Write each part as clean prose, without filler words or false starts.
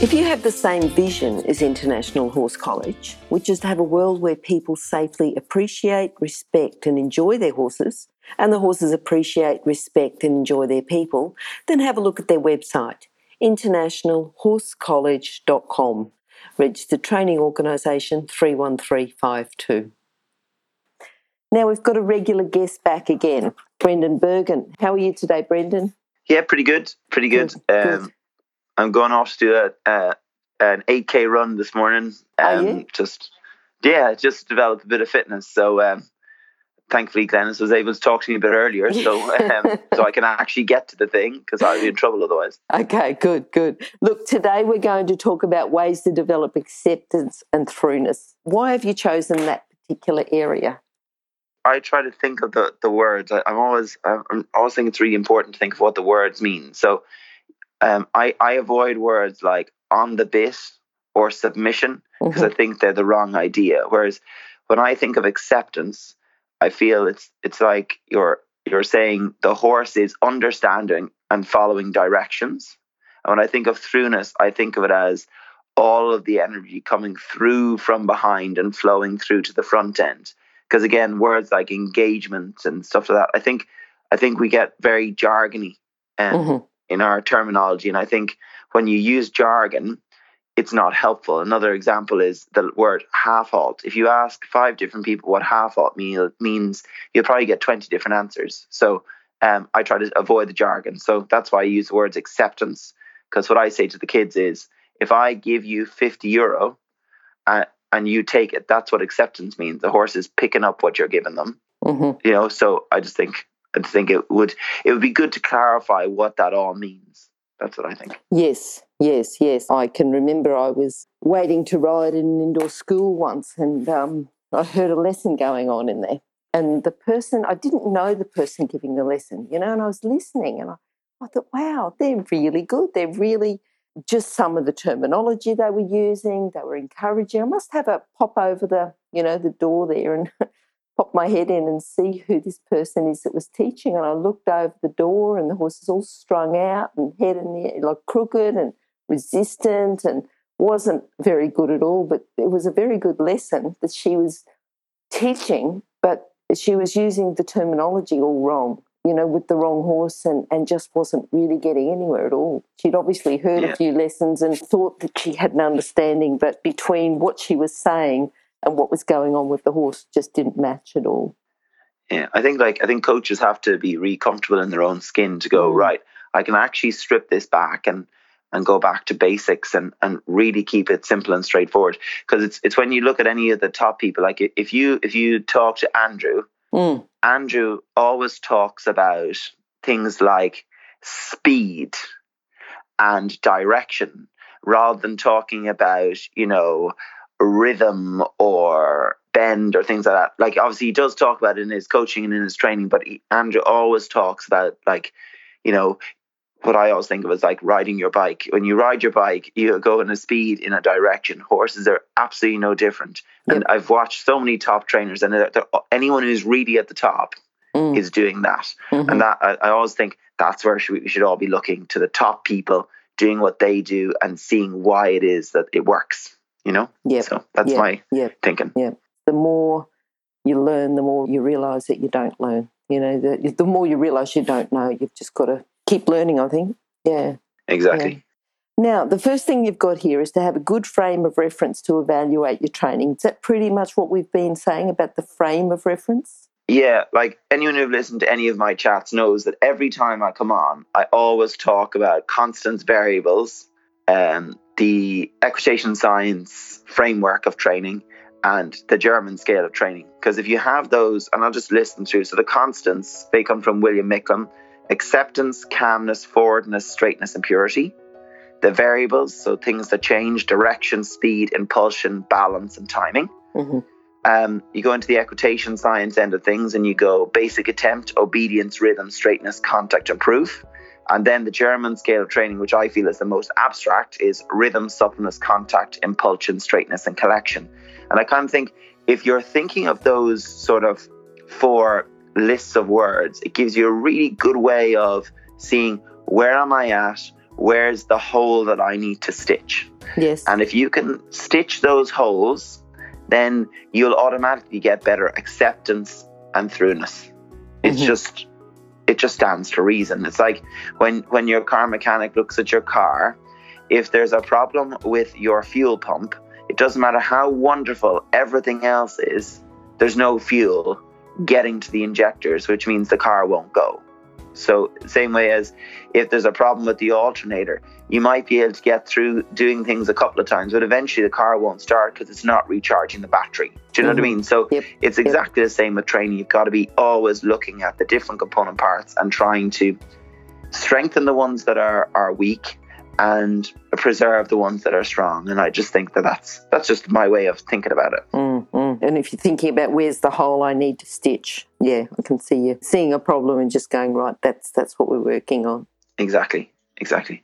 If you have the same vision as International Horse College, which is to have a world where people safely appreciate, respect and enjoy their horses, and the horses appreciate, respect and enjoy their people, then have a look at their website, internationalhorsecollege.com, Registered Training Organisation 31352. Now we've got a regular guest back again, Brendan Bergen. How are you today, Brendan? Yeah, pretty good. Good. I'm going off to do an 8K run this morning. Just developed a bit of fitness. So thankfully, Glenys was able to talk to me a bit earlier, so I can actually get to the thing, because I'll be in trouble otherwise. Okay, good. Look, today we're going to talk about ways to develop acceptance and throughness. Why have you chosen that particular area? I try to think of the words. I'm always thinking it's really important to think of what the words mean. So. I avoid words like on the bit or submission because I think they're the wrong idea. Whereas when I think of acceptance, I feel it's like you're saying the horse is understanding and following directions. And when I think of throughness, I think of it as all of the energy coming through from behind and flowing through to the front end. Because again, words like engagement and stuff like that, I think we get very jargony in our terminology, and I think when you use jargon, it's not helpful. Another example is the word half halt. If you ask 5 different people what half halt means, you'll probably get 20 different answers. So I try to avoid the jargon. So that's why I use the words acceptance, because what I say to the kids is, if I give you €50 and you take it, that's what acceptance means. The horse is picking up what you're giving them. You know, so I just think. I think it would be good to clarify what that all means. That's what I think. Yes. I can remember I was waiting to ride in an indoor school once, and I heard a lesson going on in there. And I didn't know the person giving the lesson, and I was listening, and I thought, wow, they're really good. They're really just some of the terminology they were using. They were encouraging. I must have a pop over the, the door there and pop my head in and see who this person is that was teaching. And I looked over the door, and the horse is all strung out and head in the air, like crooked and resistant, and wasn't very good at all. But it was a very good lesson that she was teaching, but she was using the terminology all wrong, with the wrong horse, and just wasn't really getting anywhere at all. She'd obviously heard a few lessons and thought that she had an understanding, but between what she was saying and what was going on with the horse just didn't match at all. Yeah, I think coaches have to be really comfortable in their own skin to go, right, I can actually strip this back and go back to basics and really keep it simple and straightforward. Because it's when you look at any of the top people, like if you talk to Andrew, Andrew always talks about things like speed and direction rather than talking about, rhythm or bend or things like that. Like, obviously he does talk about it in his coaching and in his training, but Andrew always talks about, like, what I always think of as like riding your bike. When you ride your bike, you go in a speed, in a direction. Horses are absolutely no different. And I've watched so many top trainers, and anyone who's really at the top is doing that. And that I always think that's where we should all be looking, to the top people doing what they do and seeing why it is that it works. So that's my thinking. Yeah, the more you learn, the more you realise that you don't learn. The more you realise you don't know, you've just got to keep learning, I think. Yeah, exactly. Yeah. Now, the first thing you've got here is to have a good frame of reference to evaluate your training. Is that pretty much what we've been saying about the frame of reference? Yeah, like anyone who've listened to any of my chats knows that every time I come on, I always talk about constant variables, the equitation science framework of training, and the German scale of training. Because if you have those, and I'll just list them through. So the constants, they come from William Mickham: acceptance, calmness, forwardness, straightness, and purity. The variables, so things that change: direction, speed, impulsion, balance, and timing. You go into the equitation science end of things and you go basic attempt, obedience, rhythm, straightness, contact and proof. And then the German scale of training, which I feel is the most abstract, is rhythm, suppleness, contact, impulsion, straightness and collection. And I kind of think if you're thinking of those sort of four lists of words, it gives you a really good way of seeing where am I at, where's the hole that I need to stitch. Yes. And if you can stitch those holes, then you'll automatically get better acceptance and throughness. It's mm-hmm. It just stands to reason. It's like when your car mechanic looks at your car, if there's a problem with your fuel pump, it doesn't matter how wonderful everything else is, there's no fuel getting to the injectors, which means the car won't go. So same way as if there's a problem with the alternator, you might be able to get through doing things a couple of times, but eventually the car won't start because it's not recharging the battery. Do you know mm-hmm. what I mean? So it's exactly the same with training. You've got to be always looking at the different component parts and trying to strengthen the ones that are weak and preserve the ones that are strong. And I just think that that's just my way of thinking about it. Mm-hmm. And if you're thinking about where's the hole I need to stitch, yeah, I can see you seeing a problem and just going, right, that's what we're working on. Exactly.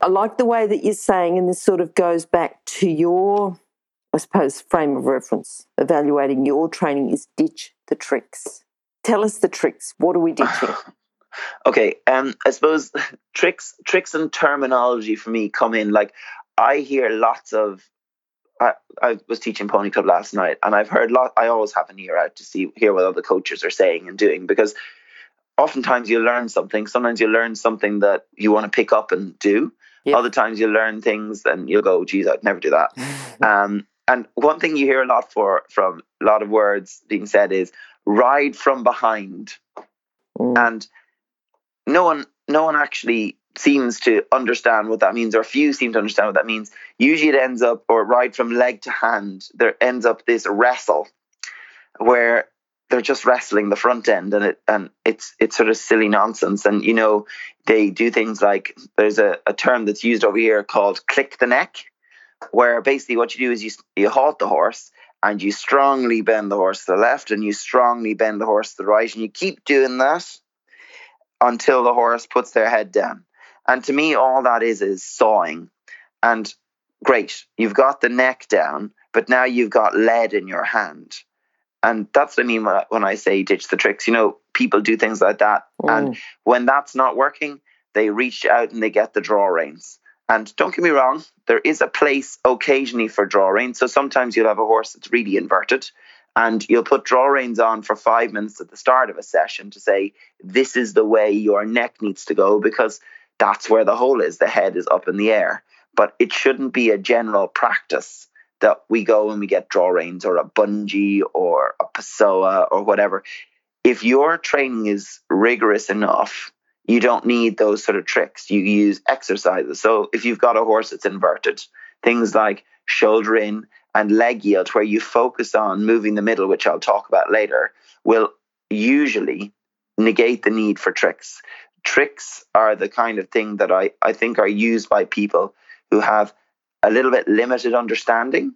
I like the way that you're saying, and this sort of goes back to your, I suppose, frame of reference, evaluating your training is ditch the tricks. Tell us the tricks. What are we ditching? Okay, I suppose tricks and terminology for me come in. Like I hear lots of, I was teaching Pony Club last night, and I've heard I always have an ear out to hear what other coaches are saying and doing, because oftentimes you learn something. Sometimes you learn something that you want to pick up and do. Yep. Other times you learn things and you'll go, geez, I'd never do that. And one thing you hear a lot from a lot of words being said is ride from behind. Mm. And no one actually seems to understand what that means, or few seem to understand what that means. Usually it ends up, or ride from leg to hand, there ends up this wrestle where they're just wrestling the front end, and it's sort of silly nonsense. And, you know, they do things like, there's a term that's used over here called click the neck, where basically what you do is you halt the horse and you strongly bend the horse to the left and you strongly bend the horse to the right, and you keep doing that until the horse puts their head down. And to me, all that is sawing. And great, you've got the neck down, but now you've got lead in your hand. And that's what I mean when I say ditch the tricks. You know, people do things like that. Mm. And when that's not working, they reach out and they get the draw reins. And don't get me wrong, there is a place occasionally for draw reins. So sometimes you'll have a horse that's really inverted, and you'll put draw reins on for 5 minutes at the start of a session to say, this is the way your neck needs to go, because that's where the hole is. The head is up in the air. But it shouldn't be a general practice that we go and we get draw reins or a bungee or a Pessoa or whatever. If your training is rigorous enough, you don't need those sort of tricks. You use exercises. So if you've got a horse that's inverted, things like shoulder in and leg yield, where you focus on moving the middle, which I'll talk about later, will usually negate the need for tricks. Tricks are the kind of thing that I think are used by people who have a little bit limited understanding,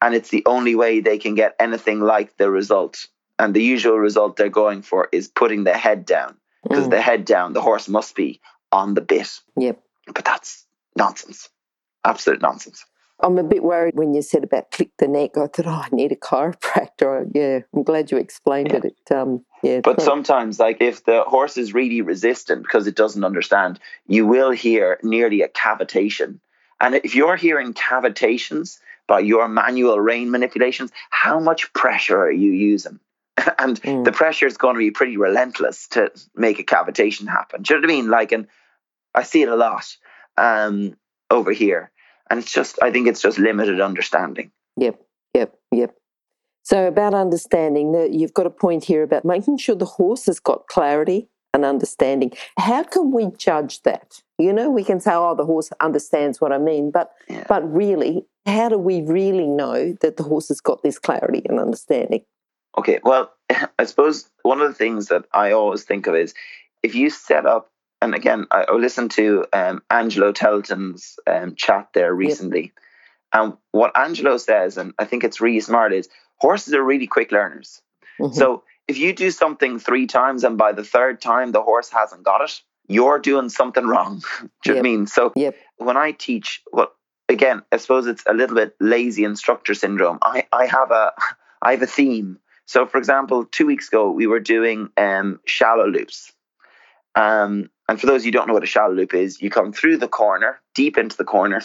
and it's the only way they can get anything like the result. And the usual result they're going for is putting the head down, because the head down, the horse must be on the bit. Yep. But that's nonsense. Absolute nonsense. I'm a bit worried when you said about click the neck. I thought, I need a chiropractor. Yeah, I'm glad you explained it. But sometimes, like, if the horse is really resistant because it doesn't understand, you will hear nearly a cavitation. And if you're hearing cavitations by your manual rein manipulations, how much pressure are you using? And the pressure is going to be pretty relentless to make a cavitation happen. Do you know what I mean? Like, and I see it a lot over here. And it's just, I think it's just limited understanding. Yep. So about understanding, you've got a point here about making sure the horse has got clarity and understanding. How can we judge that? You know, we can say, oh, the horse understands what I mean, but really, how do we really know that the horse has got this clarity and understanding? Okay, well, I suppose one of the things that I always think of is if you set up, and again, I listened to Angelo Telton's chat there recently. Yep. And what Angelo says, and I think it's really smart, is horses are really quick learners. Mm-hmm. So if you do something three times and by the third time the horse hasn't got it, you're doing something wrong. Do you know what I mean? So when I teach, well, again, I suppose it's a little bit lazy instructor syndrome. I have a theme. So, for example, 2 weeks ago, we were doing shallow loops. And for those who don't know what a shallow loop is, you come through the corner, deep into the corner,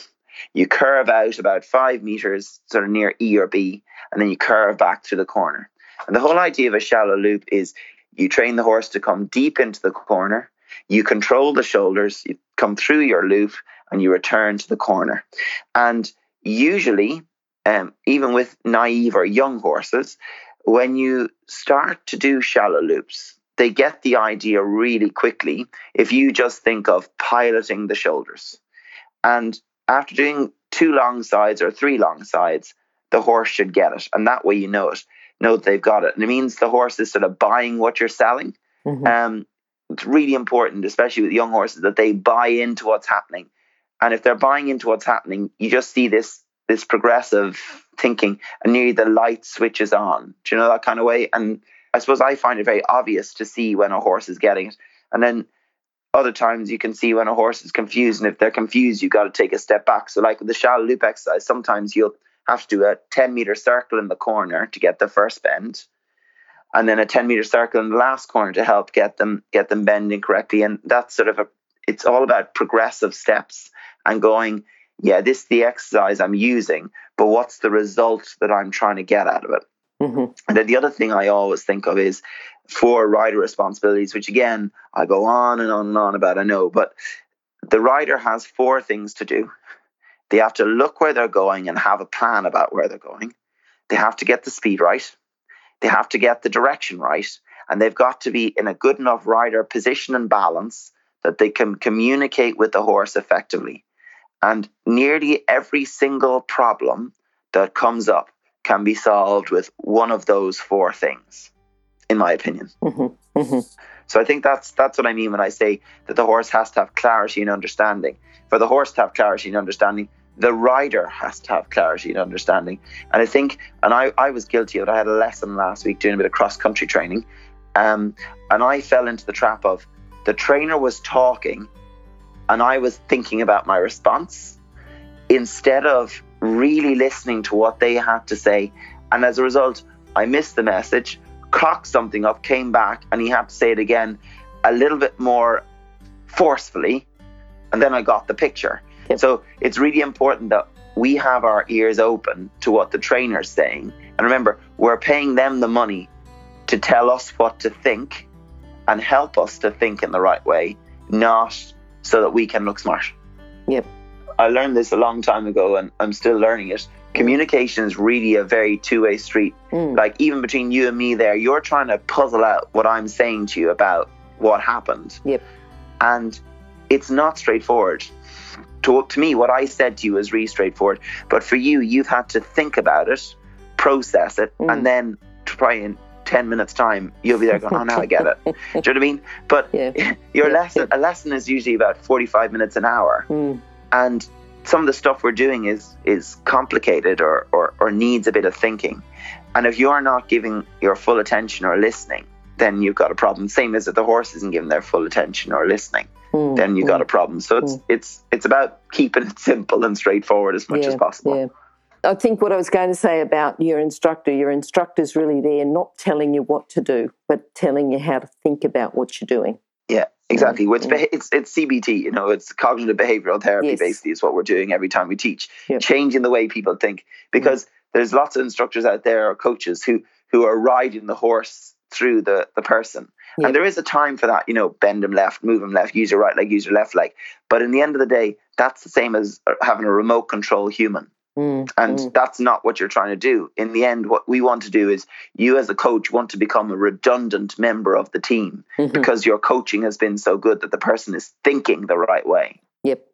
you curve out about 5 meters, sort of near E or B, and then you curve back through the corner. And the whole idea of a shallow loop is you train the horse to come deep into the corner, you control the shoulders, you come through your loop, and you return to the corner. And usually, even with naive or young horses, when you start to do shallow loops, they get the idea really quickly if you just think of piloting the shoulders. And after doing 2 long sides or 3 long sides, the horse should get it. And that way you know it, know that they've got it. And it means the horse is sort of buying what you're selling. Mm-hmm. It's really important, especially with young horses, that they buy into what's happening. And if they're buying into what's happening, you just see this progressive thinking and nearly the light switches on. Do you know that kind of way? And I suppose I find it very obvious to see when a horse is getting it. And then other times you can see when a horse is confused. And if they're confused, you've got to take a step back. So like with the shallow loop exercise, sometimes you'll have to do a 10-meter circle in the corner to get the first bend. And then a 10-meter circle in the last corner to help get them bending correctly. And that's sort of it's all about progressive steps and going, yeah, this is the exercise I'm using, but what's the result that I'm trying to get out of it? Mm-hmm. And then the other thing I always think of is for rider responsibilities, which again, I go on and on and on about, I know, but the rider has 4 things to do. They have to look where they're going and have a plan about where they're going. They have to get the speed right. They have to get the direction right. And they've got to be in a good enough rider position and balance that they can communicate with the horse effectively. And nearly every single problem that comes up can be solved with one of those 4 things, in my opinion. Mm-hmm. Mm-hmm. So I think that's what I mean when I say that the horse has to have clarity and understanding. For the horse to have clarity and understanding, the rider has to have clarity and understanding. And I think, and I was guilty of it, I had a lesson last week doing a bit of cross-country training, and I fell into the trap of the trainer was talking and I was thinking about my response instead of really listening to what they had to say. And as a result, I missed the message, cocked something up, came back, and he had to say it again a little bit more forcefully. And then I got the picture. Yep. So it's really important that we have our ears open to what the trainer's saying. And remember, we're paying them the money to tell us what to think and help us to think in the right way, not so that we can look smart. Yep. I learned this a long time ago and I'm still learning it. Communication is really a very two-way street. Mm. Like even between you and me there, you're trying to puzzle out what I'm saying to you about what happened. Yep. And it's not straightforward. To me, what I said to you is really straightforward. But for you, you've had to think about it, process it, and then try in 10 minutes time, you'll be there going, oh, now I get it. Do you know what I mean? But a lesson is usually about 45 minutes an hour. Mm. And some of the stuff we're doing is complicated or needs a bit of thinking. And if you're not giving your full attention or listening, then you've got a problem. Same as if the horse isn't giving their full attention or listening, then you've got a problem. So it's about keeping it simple and straightforward as much as possible. Yeah. I think what I was going to say about your instructor's really there not telling you what to do, but telling you how to think about what you're doing. Yeah, exactly. It's CBT, you know, it's cognitive behavioral therapy, basically, is what we're doing every time we teach, changing the way people think. Because there's lots of instructors out there or coaches who are riding the horse through the person. Yep. And there is a time for that, you know, bend them left, move them left, use your right leg, use your left leg. But in the end of the day, that's the same as having a remote control human. And that's not what you're trying to do. In the end, what we want to do is you as a coach want to become a redundant member of the team because your coaching has been so good that the person is thinking the right way. Yep.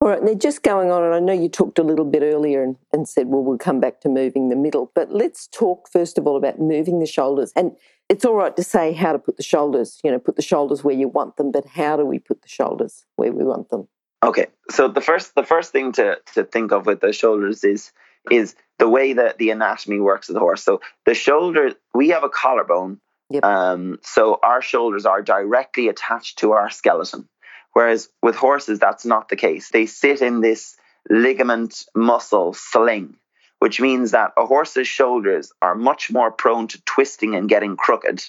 All right, now just going on, and I know you talked a little bit earlier and said, well, we'll come back to moving the middle, but let's talk first of all about moving the shoulders. And it's all right to say how to put the shoulders, you know, put the shoulders where you want them, but how do we put the shoulders where we want them? Okay, so the first thing to think of with the shoulders is is the way that the anatomy works of the horse. So the shoulder, we have a collarbone. Yep. So our shoulders are directly attached to our skeleton. Whereas with horses, that's not the case. They sit in this ligament muscle sling, which means that a horse's shoulders are much more prone to twisting and getting crooked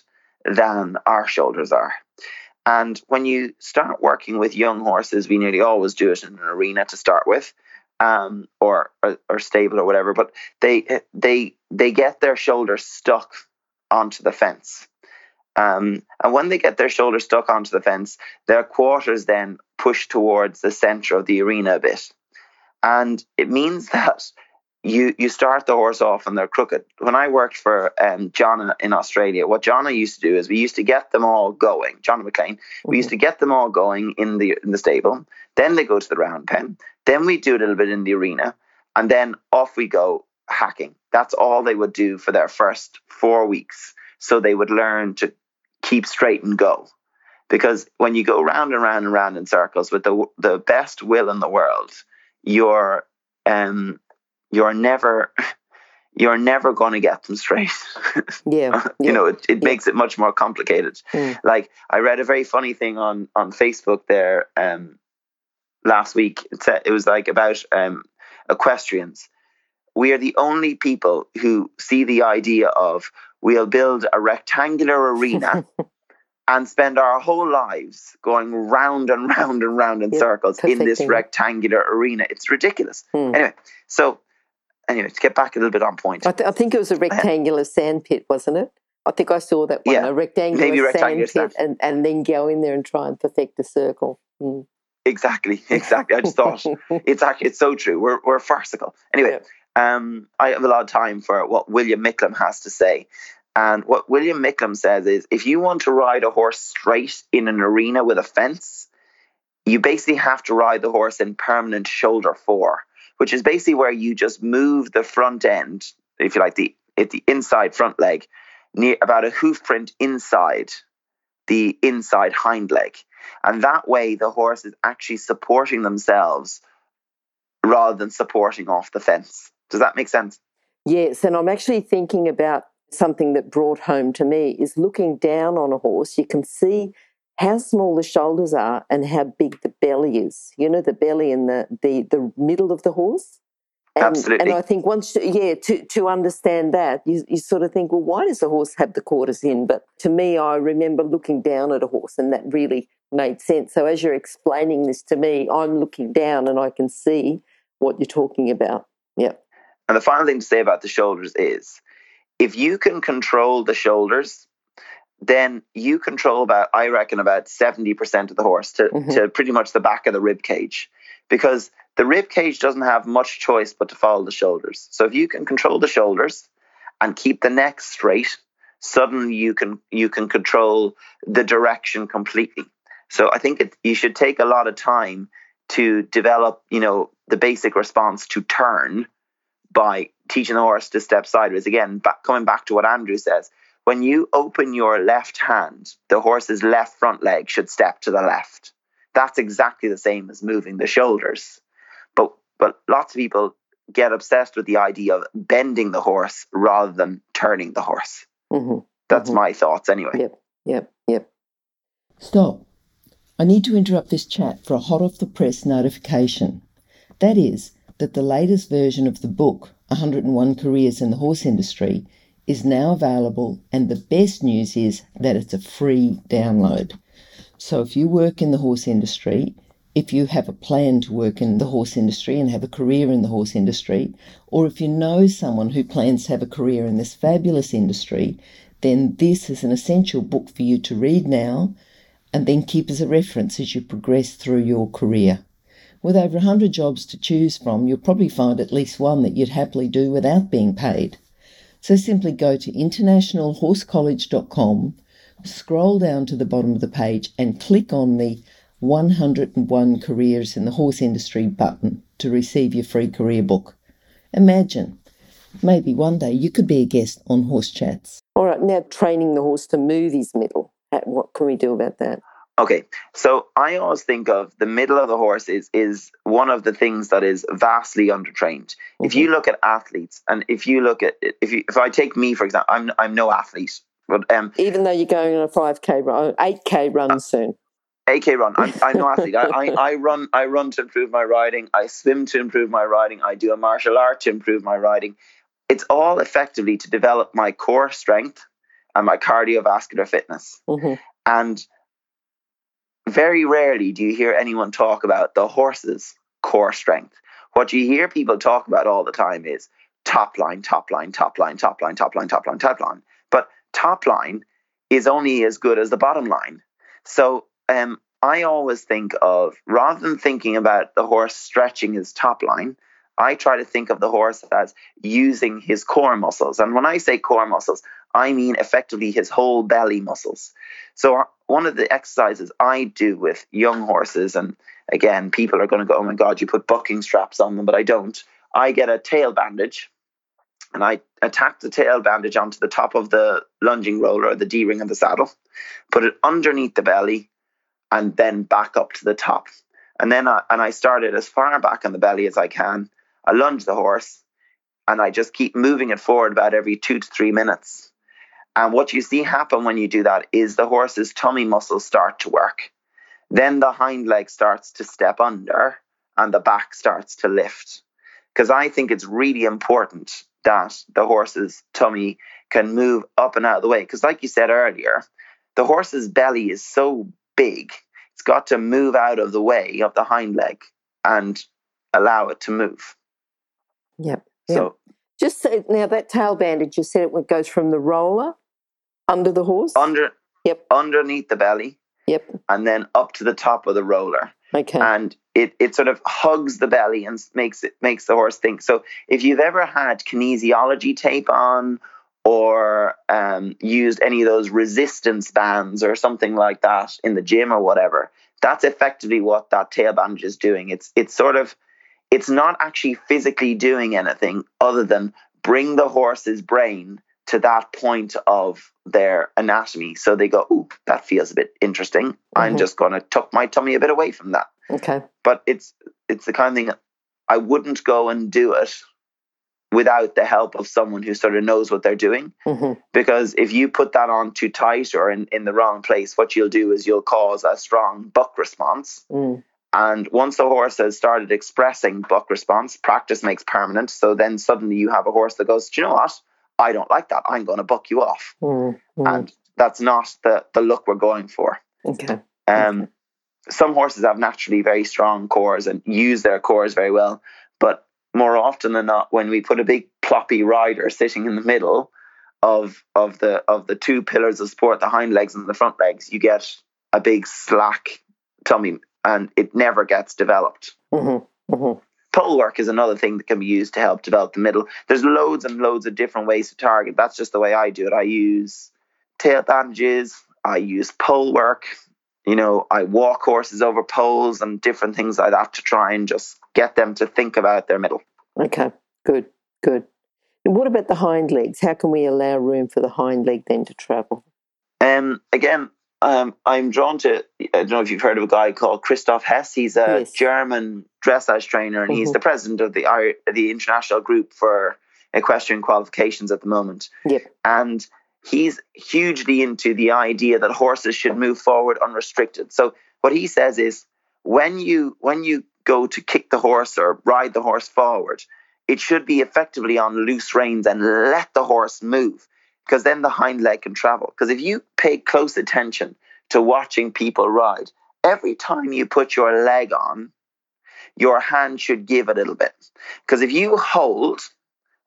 than our shoulders are. And when you start working with young horses, we nearly always do it in an arena to start with, or stable or whatever, but they get their shoulders stuck onto the fence. And when they get their shoulders stuck onto the fence, their quarters then push towards the center of the arena a bit. And it means that you start the horse off and they're crooked. When I worked for John in Australia, what John used to do is we used to get them all going, John McLean, we used to get them all going in the stable. Then they go to the round pen. Then we do a little bit in the arena. And then off we go hacking. That's all they would do for their first 4 weeks. So they would learn to keep straight and go. Because when you go round and round and round in circles with the best will in the world, you're never going to get them straight. Yeah. It makes it much more complicated. Mm. Like I read a very funny thing on Facebook there last week. It was like about equestrians. We are the only people who see the idea of we'll build a rectangular arena and spend our whole lives going round and round and round in circles in this rectangular arena. It's ridiculous. Mm. Anyway, to get back a little bit on point. I think it was a rectangular sandpit, wasn't it? I think I saw that one, a rectangular sandpit and then go in there and try and perfect a circle. Mm. Exactly. I just thought it's so true. We're farcical. Anyway, I have a lot of time for what William Mickham has to say. And what William Mickham says is, if you want to ride a horse straight in an arena with a fence, you basically have to ride the horse in permanent shoulder four, which is basically where you just move the front end, if you like, the inside front leg, near about a hoof print inside the inside hind leg. And that way the horse is actually supporting themselves rather than supporting off the fence. Does that make sense? Yes, and I'm actually thinking about something that brought home to me is looking down on a horse, you can see how small the shoulders are and how big the belly is. You know, the belly in the middle of the horse. And, absolutely. And I think once, to understand that, you sort of think, well, why does the horse have the quarters in? But to me, I remember looking down at a horse and that really made sense. So as you're explaining this to me, I'm looking down and I can see what you're talking about. Yeah. And the final thing to say about the shoulders is, if you can control the shoulders, then you control about 70% of the horse to pretty much the back of the rib cage, because the rib cage doesn't have much choice but to follow the shoulders. So if you can control the shoulders and keep the neck straight, suddenly you can control the direction completely. So I think you should take a lot of time to develop, the basic response to turn by teaching the horse to step sideways. Again, coming back to what Andrew says, when you open your left hand, the horse's left front leg should step to the left. That's exactly the same as moving the shoulders. But lots of people get obsessed with the idea of bending the horse rather than turning the horse. Mm-hmm. That's my thoughts anyway. Yep. Stop. I need to interrupt this chat for a hot-off-the-press notification. That is, that the latest version of the book, 101 Careers in the Horse Industry, is now available, and the best news is that it's a free download. So if you work in the horse industry, if you have a plan to work in the horse industry and have a career in the horse industry, or if you know someone who plans to have a career in this fabulous industry, then this is an essential book for you to read now and then keep as a reference as you progress through your career. With over 100 jobs to choose from, you'll probably find at least one that you'd happily do without being paid. So simply go to internationalhorsecollege.com, scroll down to the bottom of the page and click on the 101 Careers in the Horse Industry button to receive your free career book. Imagine, maybe one day you could be a guest on Horse Chats. All right, now training the horse to move his middle. What can we do about that? Okay, so I always think of the middle of the horse is one of the things that is vastly undertrained. Okay. If you look at athletes, and if you look at if I take me for example, I'm no athlete, but even though you're going on a 5K run, 8K run soon. 8K run. I'm no athlete. I run to improve my riding. I swim to improve my riding. I do a martial art to improve my riding. It's all effectively to develop my core strength and my cardiovascular fitness. Mm-hmm. And very rarely do you hear anyone talk about the horse's core strength. What you hear people talk about all the time is top line, top line, top line, top line, top line, top line, top line. But top line is only as good as the bottom line. So I always think of, rather than thinking about the horse stretching his top line, I try to think of the horse as using his core muscles. And when I say core muscles, I mean effectively his whole belly muscles. So one of the exercises I do with young horses, and again, people are going to go, oh my God, you put bucking straps on them, but I don't. I get a tail bandage and I attack the tail bandage onto the top of the lunging roller, or the D-ring of the saddle, put it underneath the belly and then back up to the top. And then I start it as far back on the belly as I can. I lunge the horse and I just keep moving it forward about every 2 to 3 minutes. And what you see happen when you do that is the horse's tummy muscles start to work. Then the hind leg starts to step under and the back starts to lift. Because I think it's really important that the horse's tummy can move up and out of the way. Because like you said earlier, the horse's belly is so big, it's got to move out of the way of the hind leg and allow it to move. Yep. So just say, now that tail bandage, you said it goes from the roller under the horse? Underneath the belly. Yep. And then up to the top of the roller. Okay. And it sort of hugs the belly and makes the horse think. So if you've ever had kinesiology tape on or used any of those resistance bands or something like that in the gym or whatever, that's effectively what that tail bandage is doing. It's sort of, it's not actually physically doing anything other than bring the horse's brain to that point of their anatomy. So they go, ooh, that feels a bit interesting. Mm-hmm. I'm just going to tuck my tummy a bit away from that. Okay. But it's the kind of thing, I wouldn't go and do it without the help of someone who sort of knows what they're doing. Mm-hmm. Because if you put that on too tight or in the wrong place, what you'll do is you'll cause a strong buck response. Mm. And once the horse has started expressing buck response, practice makes permanent. So then suddenly you have a horse that goes, do you know what? I don't like that. I'm going to buck you off. Mm-hmm. And that's not the look we're going for. Okay. Some horses have naturally very strong cores and use their cores very well, but more often than not, when we put a big ploppy rider sitting in the middle of the two pillars of sport, the hind legs and the front legs, you get a big slack tummy and it never gets developed. Mm-hmm. Mm-hmm. Pole work is another thing that can be used to help develop the middle. There's loads and loads of different ways to target. That's just the way I do it. I use tail bandages. I use pole work. You know, I walk horses over poles and different things like that to try and just get them to think about their middle. Okay, good. And what about the hind legs? How can we allow room for the hind leg then to travel? I'm drawn to, I don't know if you've heard of a guy called Christoph Hess. He's a German dressage trainer and mm-hmm. he's the president of the International Group for Equestrian Qualifications at the moment. Yep. And he's hugely into the idea that horses should move forward unrestricted. So what he says is when you go to kick the horse or ride the horse forward, it should be effectively on loose reins and let the horse move, because then the hind leg can travel. Because if you pay close attention to watching people ride, every time you put your leg on, your hand should give a little bit. Because if you hold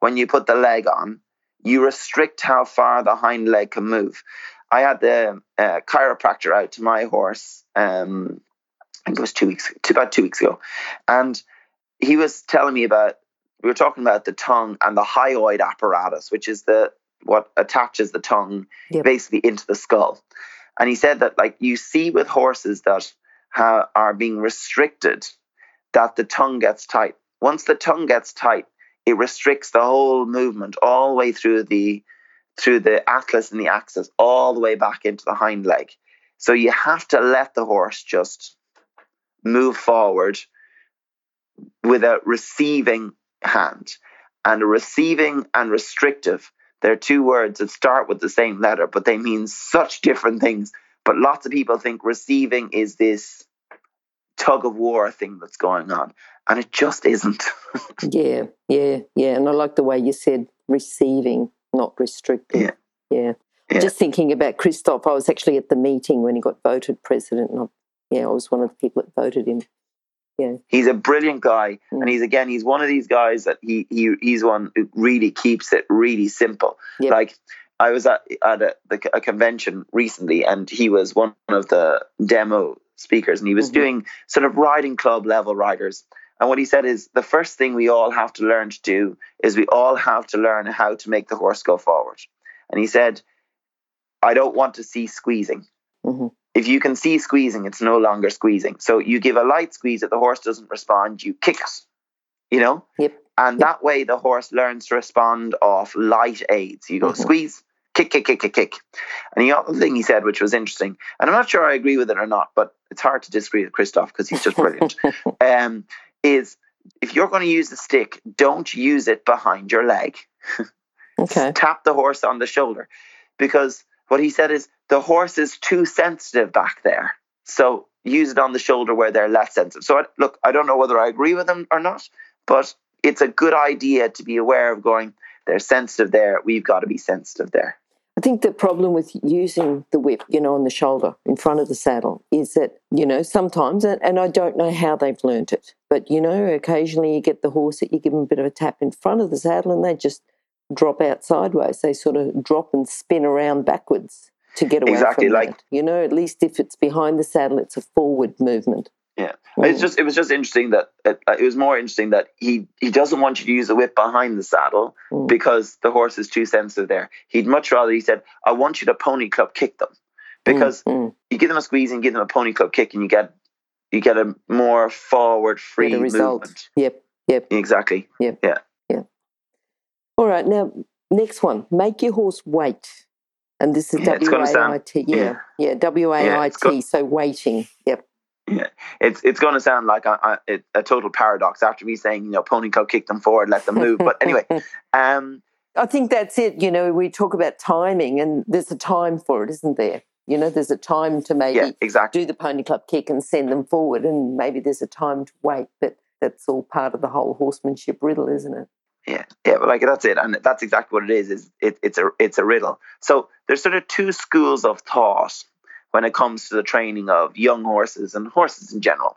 when you put the leg on, you restrict how far the hind leg can move. I had the chiropractor out to my horse, I think it was about 2 weeks ago. And he was telling me we were talking about the tongue and the hyoid apparatus, which is what attaches the tongue yep. basically into the skull. And he said that, like, you see with horses that are being restricted, that the tongue gets tight. Once the tongue gets tight, it restricts the whole movement all the way through the atlas and the axis, all the way back into the hind leg. So you have to let the horse just move forward with a receiving hand. And receiving and restrictive, they're two words that start with the same letter, but they mean such different things. But lots of people think receiving is this tug of war thing that's going on, and it just isn't. Yeah. And I like the way you said receiving, not restricting. Yeah. Just thinking about Christoph, I was actually at the meeting when he got voted president, and I was one of the people that voted him. Yeah. He's a brilliant guy, and he's one of these guys that he's one who really keeps it really simple. Yep. Like I was at a convention recently, and he was one of the demo speakers, and he was doing sort of riding club level riders. And what he said is the first thing we all have to learn to do is we all have to learn how to make the horse go forward. And he said, I don't want to see squeezing. Mm-hmm. If you can see squeezing, it's no longer squeezing. So you give a light squeeze, if the horse doesn't respond, you kick it, Yep. And that way the horse learns to respond off light aids. You go squeeze, kick. And the other thing he said, which was interesting, and I'm not sure I agree with it or not, but it's hard to disagree with Christoph because he's just brilliant, is if you're going to use the stick, don't use it behind your leg. Okay. Tap the horse on the shoulder, because what he said is the horse is too sensitive back there. So use it on the shoulder where they're less sensitive. So I don't know whether I agree with him or not, but it's a good idea to be aware of going, they're sensitive there. We've got to be sensitive there. I think the problem with using the whip, on the shoulder in front of the saddle is that, sometimes, and I don't know how they've learned it, but, occasionally you get the horse that you give them a bit of a tap in front of the saddle and they just drop out sideways. They sort of drop and spin around backwards to get away exactly from like that. At least if it's behind the saddle, it's a forward movement. Yeah. Mm. It was just interesting that it was more interesting that he doesn't want you to use the whip behind the saddle because the horse is too sensitive there. He'd much rather, he said, I want you to pony club kick them, because you give them a squeeze and give them a pony club kick and you get a more forward free movement. Yep. Exactly. Yep. Yeah. All right. Now, next one, make your horse wait. And this is W-A-I-T. Yeah, W-A-I-T, so waiting. Yep. Yeah, it's going to sound like a total paradox after me saying, pony club, kick them forward, let them move. But anyway. I think that's it. We talk about timing, and there's a time for it, isn't there? There's a time to maybe do the pony club kick and send them forward, and maybe there's a time to wait, but that's all part of the whole horsemanship riddle, isn't it? Yeah, but that's it, and that's exactly what it is. It's a riddle. So there's sort of two schools of thought when it comes to the training of young horses and horses in general.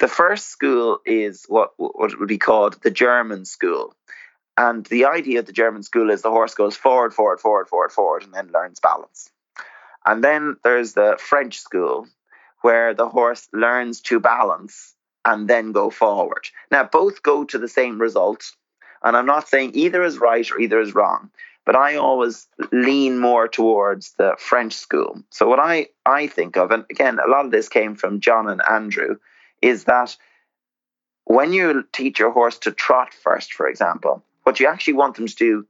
The first school is what would be called the German school, and the idea of the German school is the horse goes forward, and then learns balance. And then there's the French school, where the horse learns to balance and then go forward. Now both go to the same result. And I'm not saying either is right or either is wrong, but I always lean more towards the French school. So what I think of, and again, a lot of this came from John and Andrew, is that when you teach your horse to trot first, for example, what you actually want them to do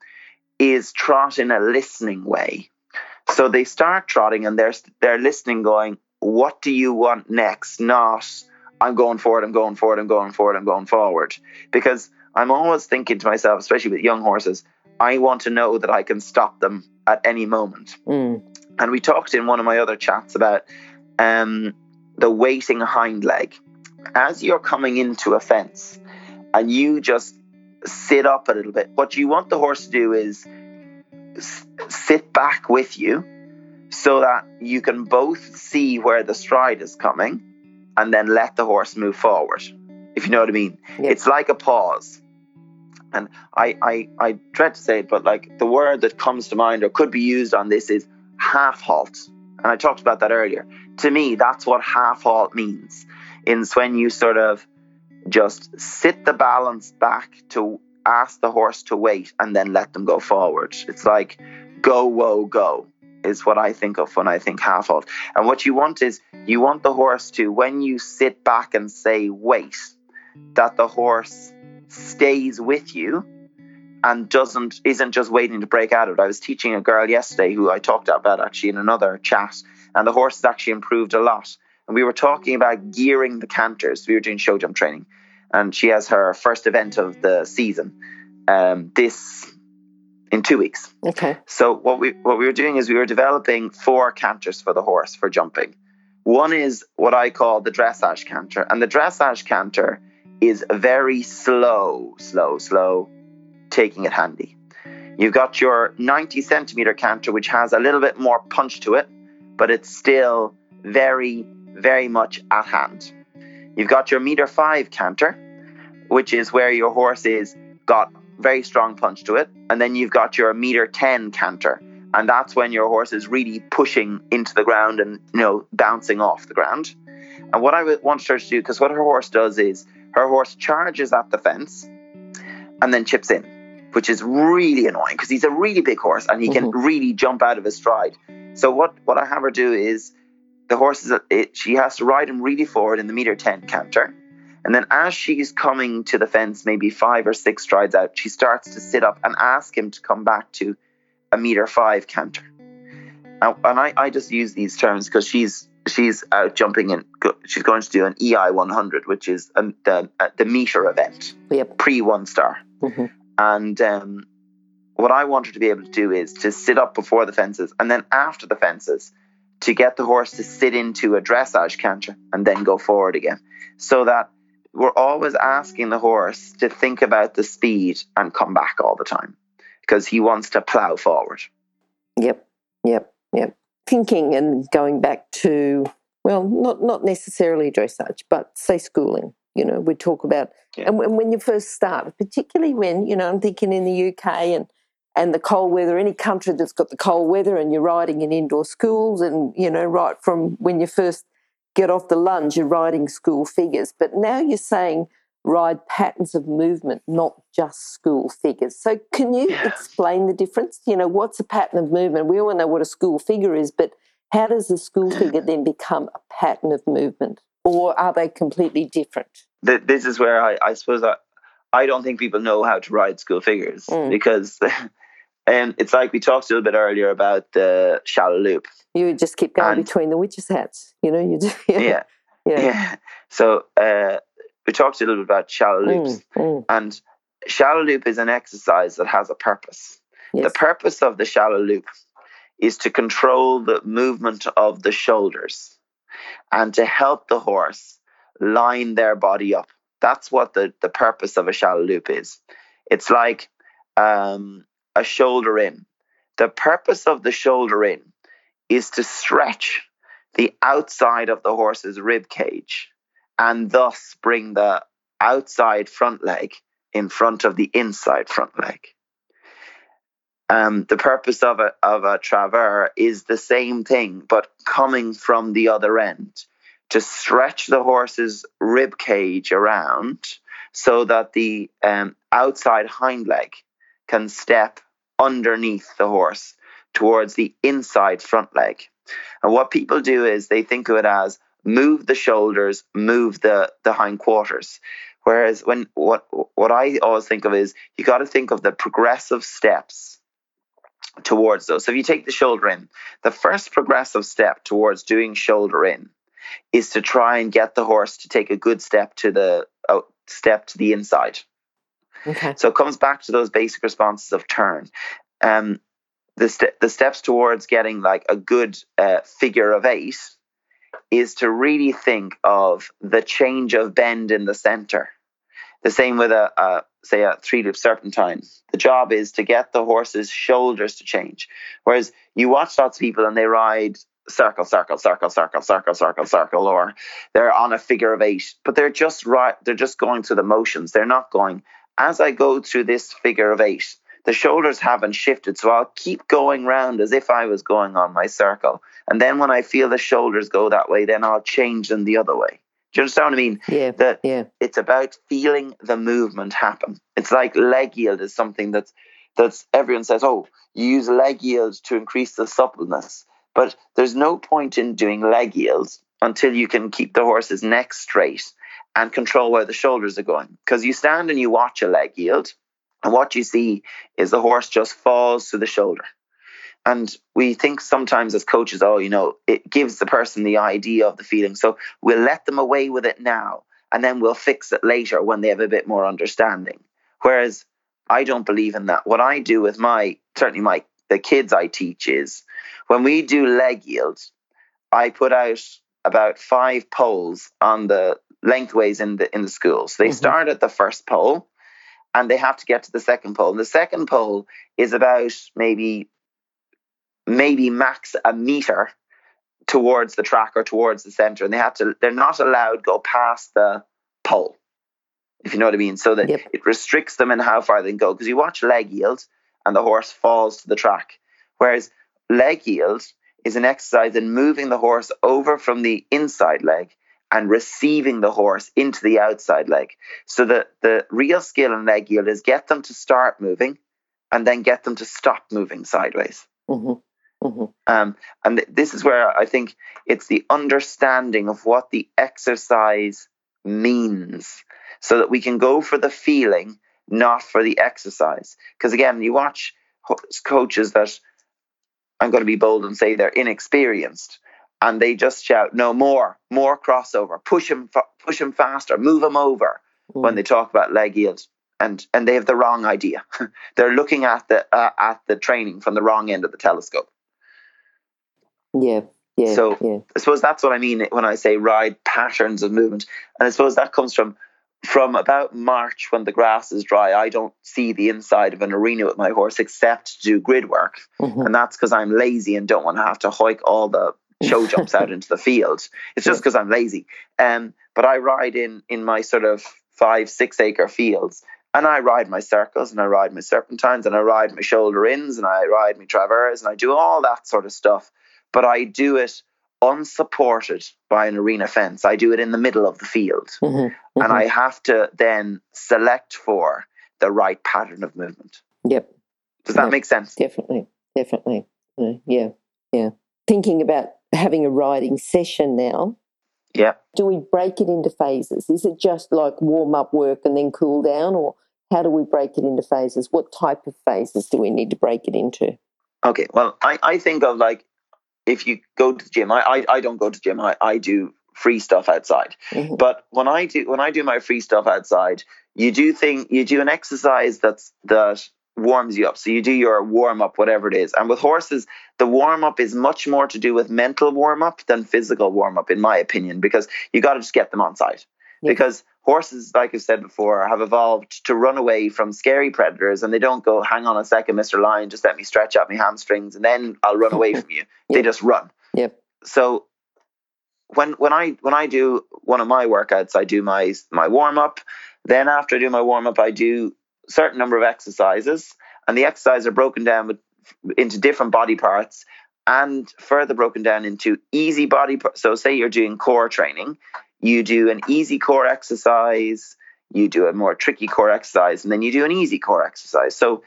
is trot in a listening way. So they start trotting and they're listening, going, what do you want next? Not, I'm going forward. Because I'm always thinking to myself, especially with young horses, I want to know that I can stop them at any moment. Mm. And we talked in one of my other chats about the waiting hind leg. As you're coming into a fence and you just sit up a little bit, what you want the horse to do is sit back with you so that you can both see where the stride is coming and then let the horse move forward. If you know what I mean. Yep. It's like a pause. And I dread to say it, but like the word that comes to mind or could be used on this is half halt. And I talked about that earlier. To me, that's what half halt means. It's when you sort of just sit the balance back to ask the horse to wait and then let them go forward. It's like go, whoa, go is what I think of when I think half halt. And what you want is you want the horse to, when you sit back and say wait, that the horse stays with you and isn't just waiting to break out of it. I was teaching a girl yesterday who I talked about actually in another chat, and the horses actually improved a lot. And we were talking about gearing the canters. We were doing show jump training, and she has her first event of the season in 2 weeks. Okay. So what we were doing is we were developing 4 canters for the horse for jumping. One is what I call the dressage canter, and the dressage canter is a very slow taking it handy. You've got your 90-centimeter canter, which has a little bit more punch to it, but it's still very, very much at hand. You've got your 1.5 meter canter, which is where your horse is got very strong punch to it. And then you've got your 1.10 meter canter. And that's when your horse is really pushing into the ground and, bouncing off the ground. And what I want her to do, because what her horse does is her horse charges at the fence and then chips in, which is really annoying because he's a really big horse and he can really jump out of his stride. So what I have her do is she has to ride him really forward in the 1.10 meter canter. And then as she's coming to the fence, maybe 5 or 6 strides out, she starts to sit up and ask him to come back to a 1.5 meter canter. And I just use these terms because she's out jumping and she's going to do an EI 100, which is the meter event, pre-1 star. Mm-hmm. And what I want her to be able to do is to sit up before the fences and then after the fences to get the horse to sit into a dressage canter and then go forward again, so that we're always asking the horse to think about the speed and come back all the time because he wants to plow forward. Yep. Thinking and going back to, not necessarily dressage, but say schooling. We talk about, and when you first start, particularly when, I'm thinking in the UK and the cold weather, any country that's got the cold weather and you're riding in indoor schools and, right from when you first get off the lunge, you're riding school figures. But now you're saying ride patterns of movement, not just school figures. So can you explain the difference? What's a pattern of movement? We all know what a school figure is, but how does a school figure then become a pattern of movement? Or are they completely different? This is where I suppose I don't think people know how to ride school figures because it's like we talked a little bit earlier about the shallow loop. You just keep going between the witches' hats, You do, yeah. So we talked a little bit about shallow loops, and shallow loop is an exercise that has a purpose. Yes. The purpose of the shallow loop is to control the movement of the shoulders and to help the horse line their body up. That's what the purpose of a shallow loop is. It's like a shoulder in. The purpose of the shoulder in is to stretch the outside of the horse's rib cage and thus bring the outside front leg in front of the inside front leg. The purpose of a travers is the same thing, but coming from the other end to stretch the horse's rib cage around so that the outside hind leg can step underneath the horse towards the inside front leg. And what people do is they think of it as move the shoulders, move the hindquarters. Whereas what I always think of is you got to think of the progressive steps towards those. So if you take the shoulder in, the first progressive step towards doing shoulder in is to try and get the horse to take a good step to the inside. Okay. So it comes back to those basic responses of turn. The steps towards getting like a good figure of 8 is to really think of the change of bend in the center. The same with a 3-loop serpentine. The job is to get the horse's shoulders to change. Whereas you watch lots of people and they ride circle, or they're on a figure of 8, but they're just right. They're just going through the motions. They're not going, as I go through this figure of 8, the shoulders haven't shifted, so I'll keep going round as if I was going on my circle. And then when I feel the shoulders go that way, then I'll change them the other way. Do you understand what I mean? Yeah. It's about feeling the movement happen. It's like leg yield is something that's everyone says, oh, you use leg yield to increase the suppleness. But there's no point in doing leg yields until you can keep the horse's neck straight and control where the shoulders are going. Because you stand and you watch a leg yield, and what you see is the horse just falls to the shoulder. And we think sometimes as coaches, oh, you know, it gives the person the idea of the feeling. So we'll let them away with it now, and then we'll fix it later when they have a bit more understanding. Whereas I don't believe in that. What I do with the kids I teach is when we do leg yields, I put out about 5 poles on the lengthways in the school. So they start at the first pole and they have to get to the second pole. And the second pole is about maybe max a meter towards the track or towards the center. And they're not allowed to go past the pole, if you know what I mean. So that it restricts them in how far they can go. Because you watch leg yield and the horse falls to the track. Whereas leg yield is an exercise in moving the horse over from the inside leg and receiving the horse into the outside leg. So the real skill in leg yield is get them to start moving and then get them to stop moving sideways. And this is where I think it's the understanding of what the exercise means so that we can go for the feeling, not for the exercise. Because again, you watch coaches that, I'm going to be bold and say they're inexperienced, and they just shout, no, more crossover, push him faster, move him over when they talk about leg yields. And they have the wrong idea. They're looking at the training from the wrong end of the telescope. So I suppose that's what I mean when I say ride patterns of movement. And I suppose that comes from about March when the grass is dry. I don't see the inside of an arena with my horse except to do grid work. And that's because I'm lazy and don't want to have to hoik all the show jumps out into the field. It's just because I'm lazy. But I ride in my sort of 5-6 acre fields, and I ride my circles and I ride my serpentines and I ride my shoulder ins and I ride my traverses and I do all that sort of stuff. But I do it unsupported by an arena fence. I do it in the middle of the field. And I have to then select for the right pattern of movement. Does that make sense? Definitely. Yeah. Thinking about having a riding session now. Do we break it into phases? Is it just like warm up work and then cool down, or how do we break it into phases? What type of phases do we need to break it into? Okay. Well, I think of like, if you go to the gym, I don't go to the gym. I do free stuff outside. But when I do my free stuff outside, you do an exercise that warms you up. So you do your warm up, whatever it is. And with horses, the warm up is much more to do with mental warm up than physical warm up, in my opinion, because you got to just get them on side. Because horses, like I've said before, have evolved to run away from scary predators, and they don't go, hang on a second, Mr. Lion, just let me stretch out my hamstrings and then I'll run away from you. They just run. So when I do one of my workouts, I do my warm-up. Then after I do my warm-up, I do a certain number of exercises, and the exercises are broken down into different body parts and further broken down into easy body parts. So say you're doing core training, you do an easy core exercise, you do a more tricky core exercise, and then you do an easy core exercise. So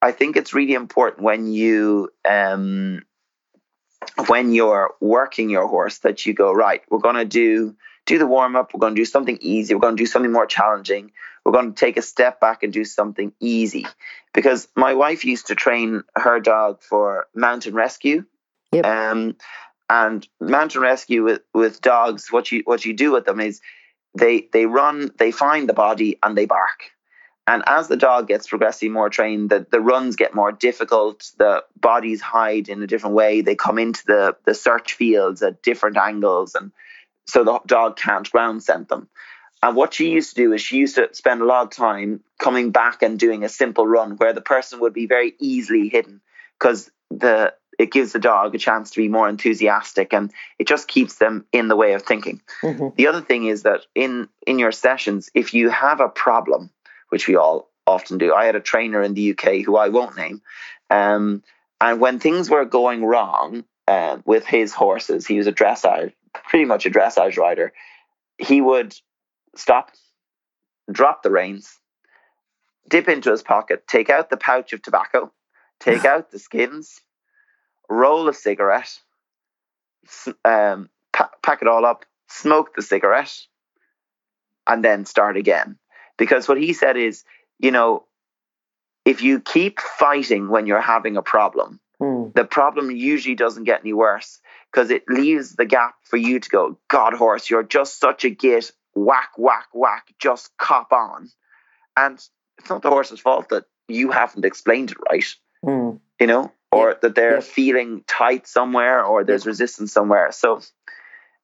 I think it's really important when you're working your horse that you go, right, we're going to do the warm-up, we're going to do something easy, we're going to do something more challenging, we're going to take a step back and do something easy. Because my wife used to train her dog for mountain rescue. And mountain rescue with dogs, what you do with them is they run, they find the body, and they bark. And as the dog gets progressively more trained, the runs get more difficult, the bodies hide in a different way, they come into the search fields at different angles, and so the dog can't ground scent them. And what she used to do is she used to spend a lot of time coming back and doing a simple run where the person would be very easily hidden, because it gives the dog a chance to be more enthusiastic, and it just keeps them in the way of thinking. The other thing is that in your sessions, if you have a problem, which we all often do, I had a trainer in the UK who I won't name. And when things were going wrong with his horses, he was pretty much a dressage rider. He would stop, drop the reins, dip into his pocket, take out the pouch of tobacco, take out the skins, roll a cigarette, pack it all up, smoke the cigarette, and then start again. Because what he said is, you know, if you keep fighting when you're having a problem, the problem usually doesn't get any worse, because it leaves the gap for you to go, God, horse, you're just such a git, whack, whack, whack, just cop on. And it's not the horse's fault that you haven't explained it right, you know, or that they're feeling tight somewhere, or there's resistance somewhere. So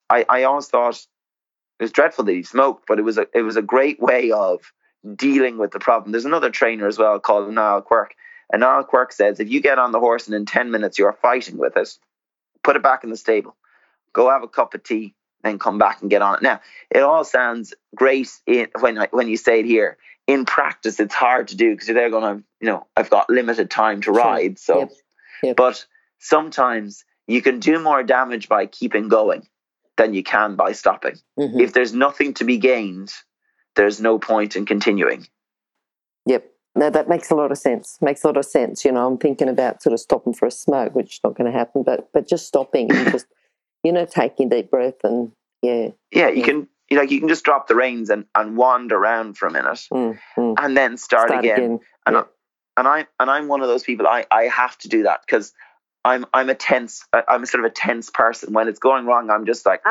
I always thought it was dreadful that he smoked, but it was a great way of dealing with the problem. There's another trainer as well called Niall Quirke. And Niall Quirke says, if you get on the horse and in 10 minutes you're fighting with it, put it back in the stable, go have a cup of tea, then come back and get on it. Now, it all sounds great when you say it here. In practice, it's hard to do, because they're going to, you know, I've got limited time to ride. So, but sometimes you can do more damage by keeping going than you can by stopping. Mm-hmm. If there's nothing to be gained, there's no point in continuing. Yep. No, that makes a lot of sense. Makes a lot of sense. You know, I'm thinking about sort of stopping for a smoke, which is not going to happen, but just stopping and just, you know, taking a deep breath and can, you know, you can just drop the reins and wander around for a minute and then start again. And I'm one of those people. I have to do that, because I'm a sort of a tense person. When it's going wrong, I'm just like,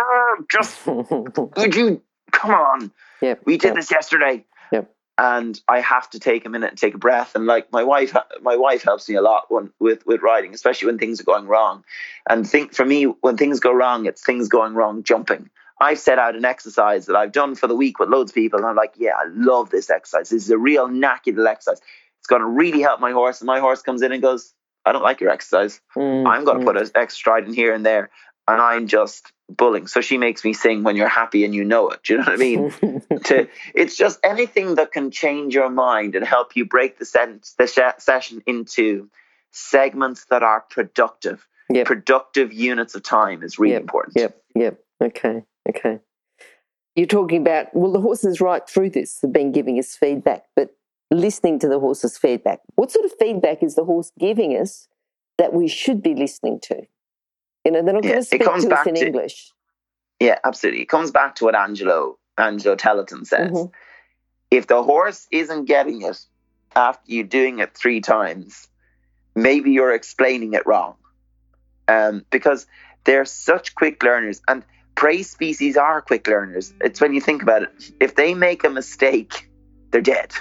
just would you come on? Yep, we did this yesterday. Yep. And I have to take a minute and take a breath. And like my wife helps me a lot with riding, especially when things are going wrong. And for me, when things go wrong, it's things going wrong jumping. I've set out an exercise that I've done for the week with loads of people, and I'm like, yeah, I love this exercise. This is a real knacky little exercise. It's going to really help my horse. And my horse comes in and goes, I don't like your exercise. I'm going to put an extra stride in here and there. And I'm just bullying. So she makes me sing When You're Happy and You Know It. Do you know what I mean? It's just anything that can change your mind and help you break the session into segments that are productive. Yep. Productive units of time is really important. Yep. Okay. You're talking about, well, the horses right through this have been giving us feedback, but listening to the horse's feedback. What sort of feedback is the horse giving us that we should be listening to? You know, they're not going to speak to us in English. Yeah, absolutely. It comes back to what Angelo Telton says. Mm-hmm. If the horse isn't getting it after you doing it 3 times, maybe you're explaining it wrong. Because they're such quick learners, and prey species are quick learners. It's when you think about it. If they make a mistake, they're dead.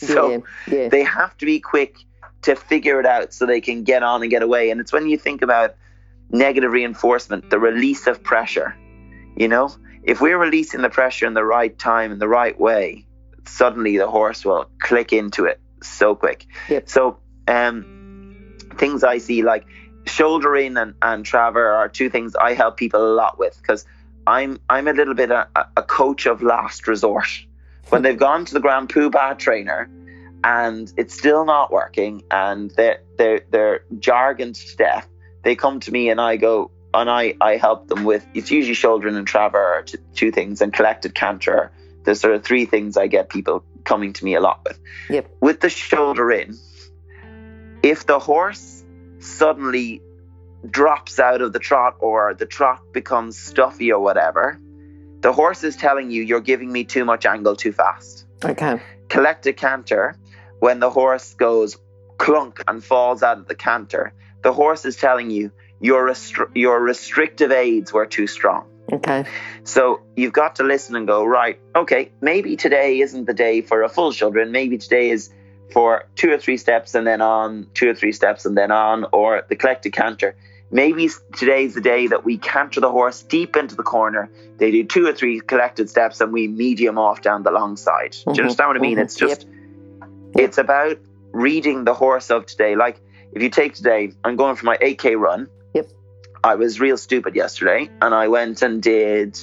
So they have to be quick to figure it out so they can get on and get away. And it's when you think about negative reinforcement, the release of pressure. You know, if we're releasing the pressure in the right time, in the right way, suddenly the horse will click into it so quick. Yep. So things I see like shoulder in and traver are 2 things I help people a lot with, because I'm a little bit a coach of last resort. When they've gone to the Grand Pooh Bah trainer and it's still not working and they're jargoned to death, they come to me and I go, and I help them with, it's usually shoulder in and traver are 2 things, and collected canter. There's sort of 3 things I get people coming to me a lot with. Yep. With the shoulder in, if the horse suddenly drops out of the trot or the trot becomes stuffy or whatever, the horse is telling you, you're giving me too much angle too fast. Okay. Collected canter, when the horse goes clunk and falls out of the canter, the horse is telling you your restrictive aids were too strong. Okay. So you've got to listen and go, right, okay, maybe today isn't the day for a full shoulder, and maybe today is for 2 or 3 steps and then on, 2 or 3 steps and then on, or the collected canter. Maybe today's the day that we canter the horse deep into the corner. They do 2 or 3 collected steps and we medium off down the long side. Mm-hmm. Do you understand what I mean? Mm-hmm. It's just, it's about reading the horse of today. Like, if you take today, I'm going for my 8K run. Yep. I was real stupid yesterday, and I went and did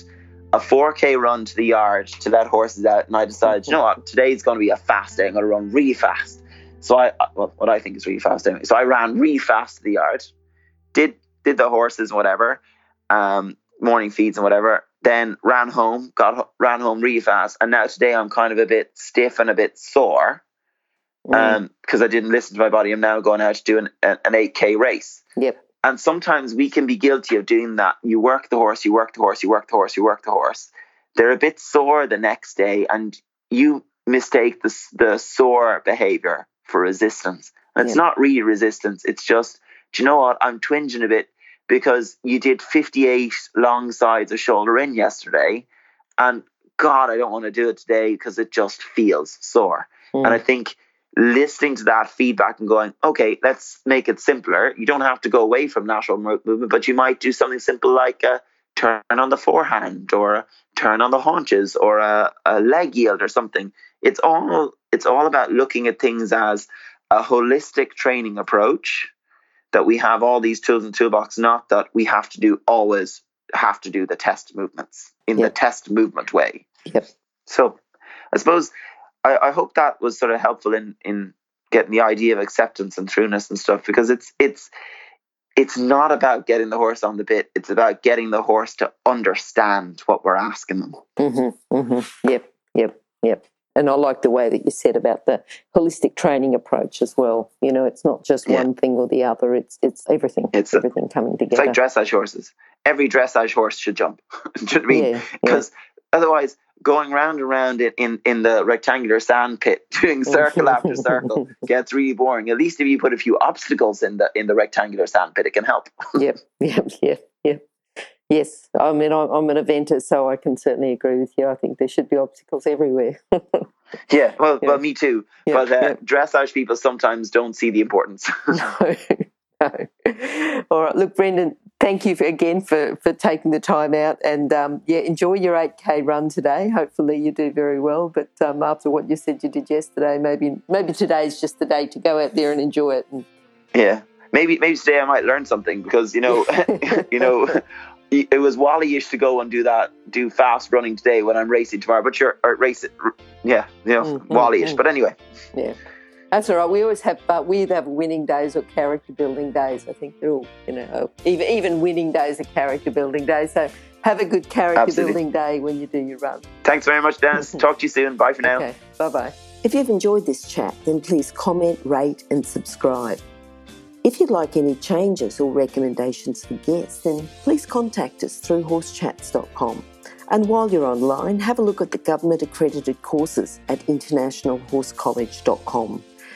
a 4K run to the yard to let horses out, and I decided, you know what, today's going to be a fast day. I'm going to run really fast. So what I think is really fast anyway. So I ran really fast to the yard, did the horses and whatever, morning feeds and whatever, then ran home really fast, and now today I'm kind of a bit stiff and a bit sore. Because I didn't listen to my body. I'm now going out to do an 8K race. Yep. And sometimes we can be guilty of doing that. You work the horse, you work the horse, you work the horse, you work the horse. They're a bit sore the next day, and you mistake the sore behavior for resistance. And it's not really resistance. It's just do you know what? I'm twinging a bit because you did 58 long sides of shoulder in yesterday, and God, I don't want to do it today because it just feels sore. Mm. And I think listening to that feedback and going, okay, let's make it simpler. You don't have to go away from lateral movement, but you might do something simple like a turn on the forehand or a turn on the haunches or a leg yield or something. It's all about looking at things as a holistic training approach, that we have all these tools in the toolbox, not that we always have to do the test movements in the test movement way. Yep. So I suppose I hope that was sort of helpful in getting the idea of acceptance and throughness and stuff, because it's not about getting the horse on the bit. It's about getting the horse to understand what we're asking them. Mm-hmm, mm-hmm. Yep. And I like the way that you said about the holistic training approach as well. You know, it's not just one thing or the other. It's everything. It's everything coming together. It's like dressage horses. Every dressage horse should jump. Do you know what I mean? Because otherwise, going round and round in the rectangular sand pit, doing circle after circle, gets really boring. At least if you put a few obstacles in the rectangular sand pit, it can help. Yep. Yes, I mean, I'm an eventer, so I can certainly agree with you. I think there should be obstacles everywhere. Well, me too. Yeah, but dressage people sometimes don't see the importance. No. All right, look, Brendan, thank you for taking the time out. And, enjoy your 8K run today. Hopefully you do very well. But after what you said you did yesterday, maybe today's just the day to go out there and enjoy it. Maybe today I might learn something, because it was Wally-ish to go and do fast running today when I'm racing tomorrow. But sure, Wally-ish. But anyway, that's all right. We always have, we either have winning days or character building days. I think they're all, even winning days are character building days. So have a good character building day when you do your run. Thanks very much, Dennis. Talk to you soon. Bye for now. Okay. Bye bye. If you've enjoyed this chat, then please comment, rate, and subscribe. If you'd like any changes or recommendations for guests, then please contact us through HorseChats.com. And while you're online, have a look at the government-accredited courses at InternationalHorseCollege.com,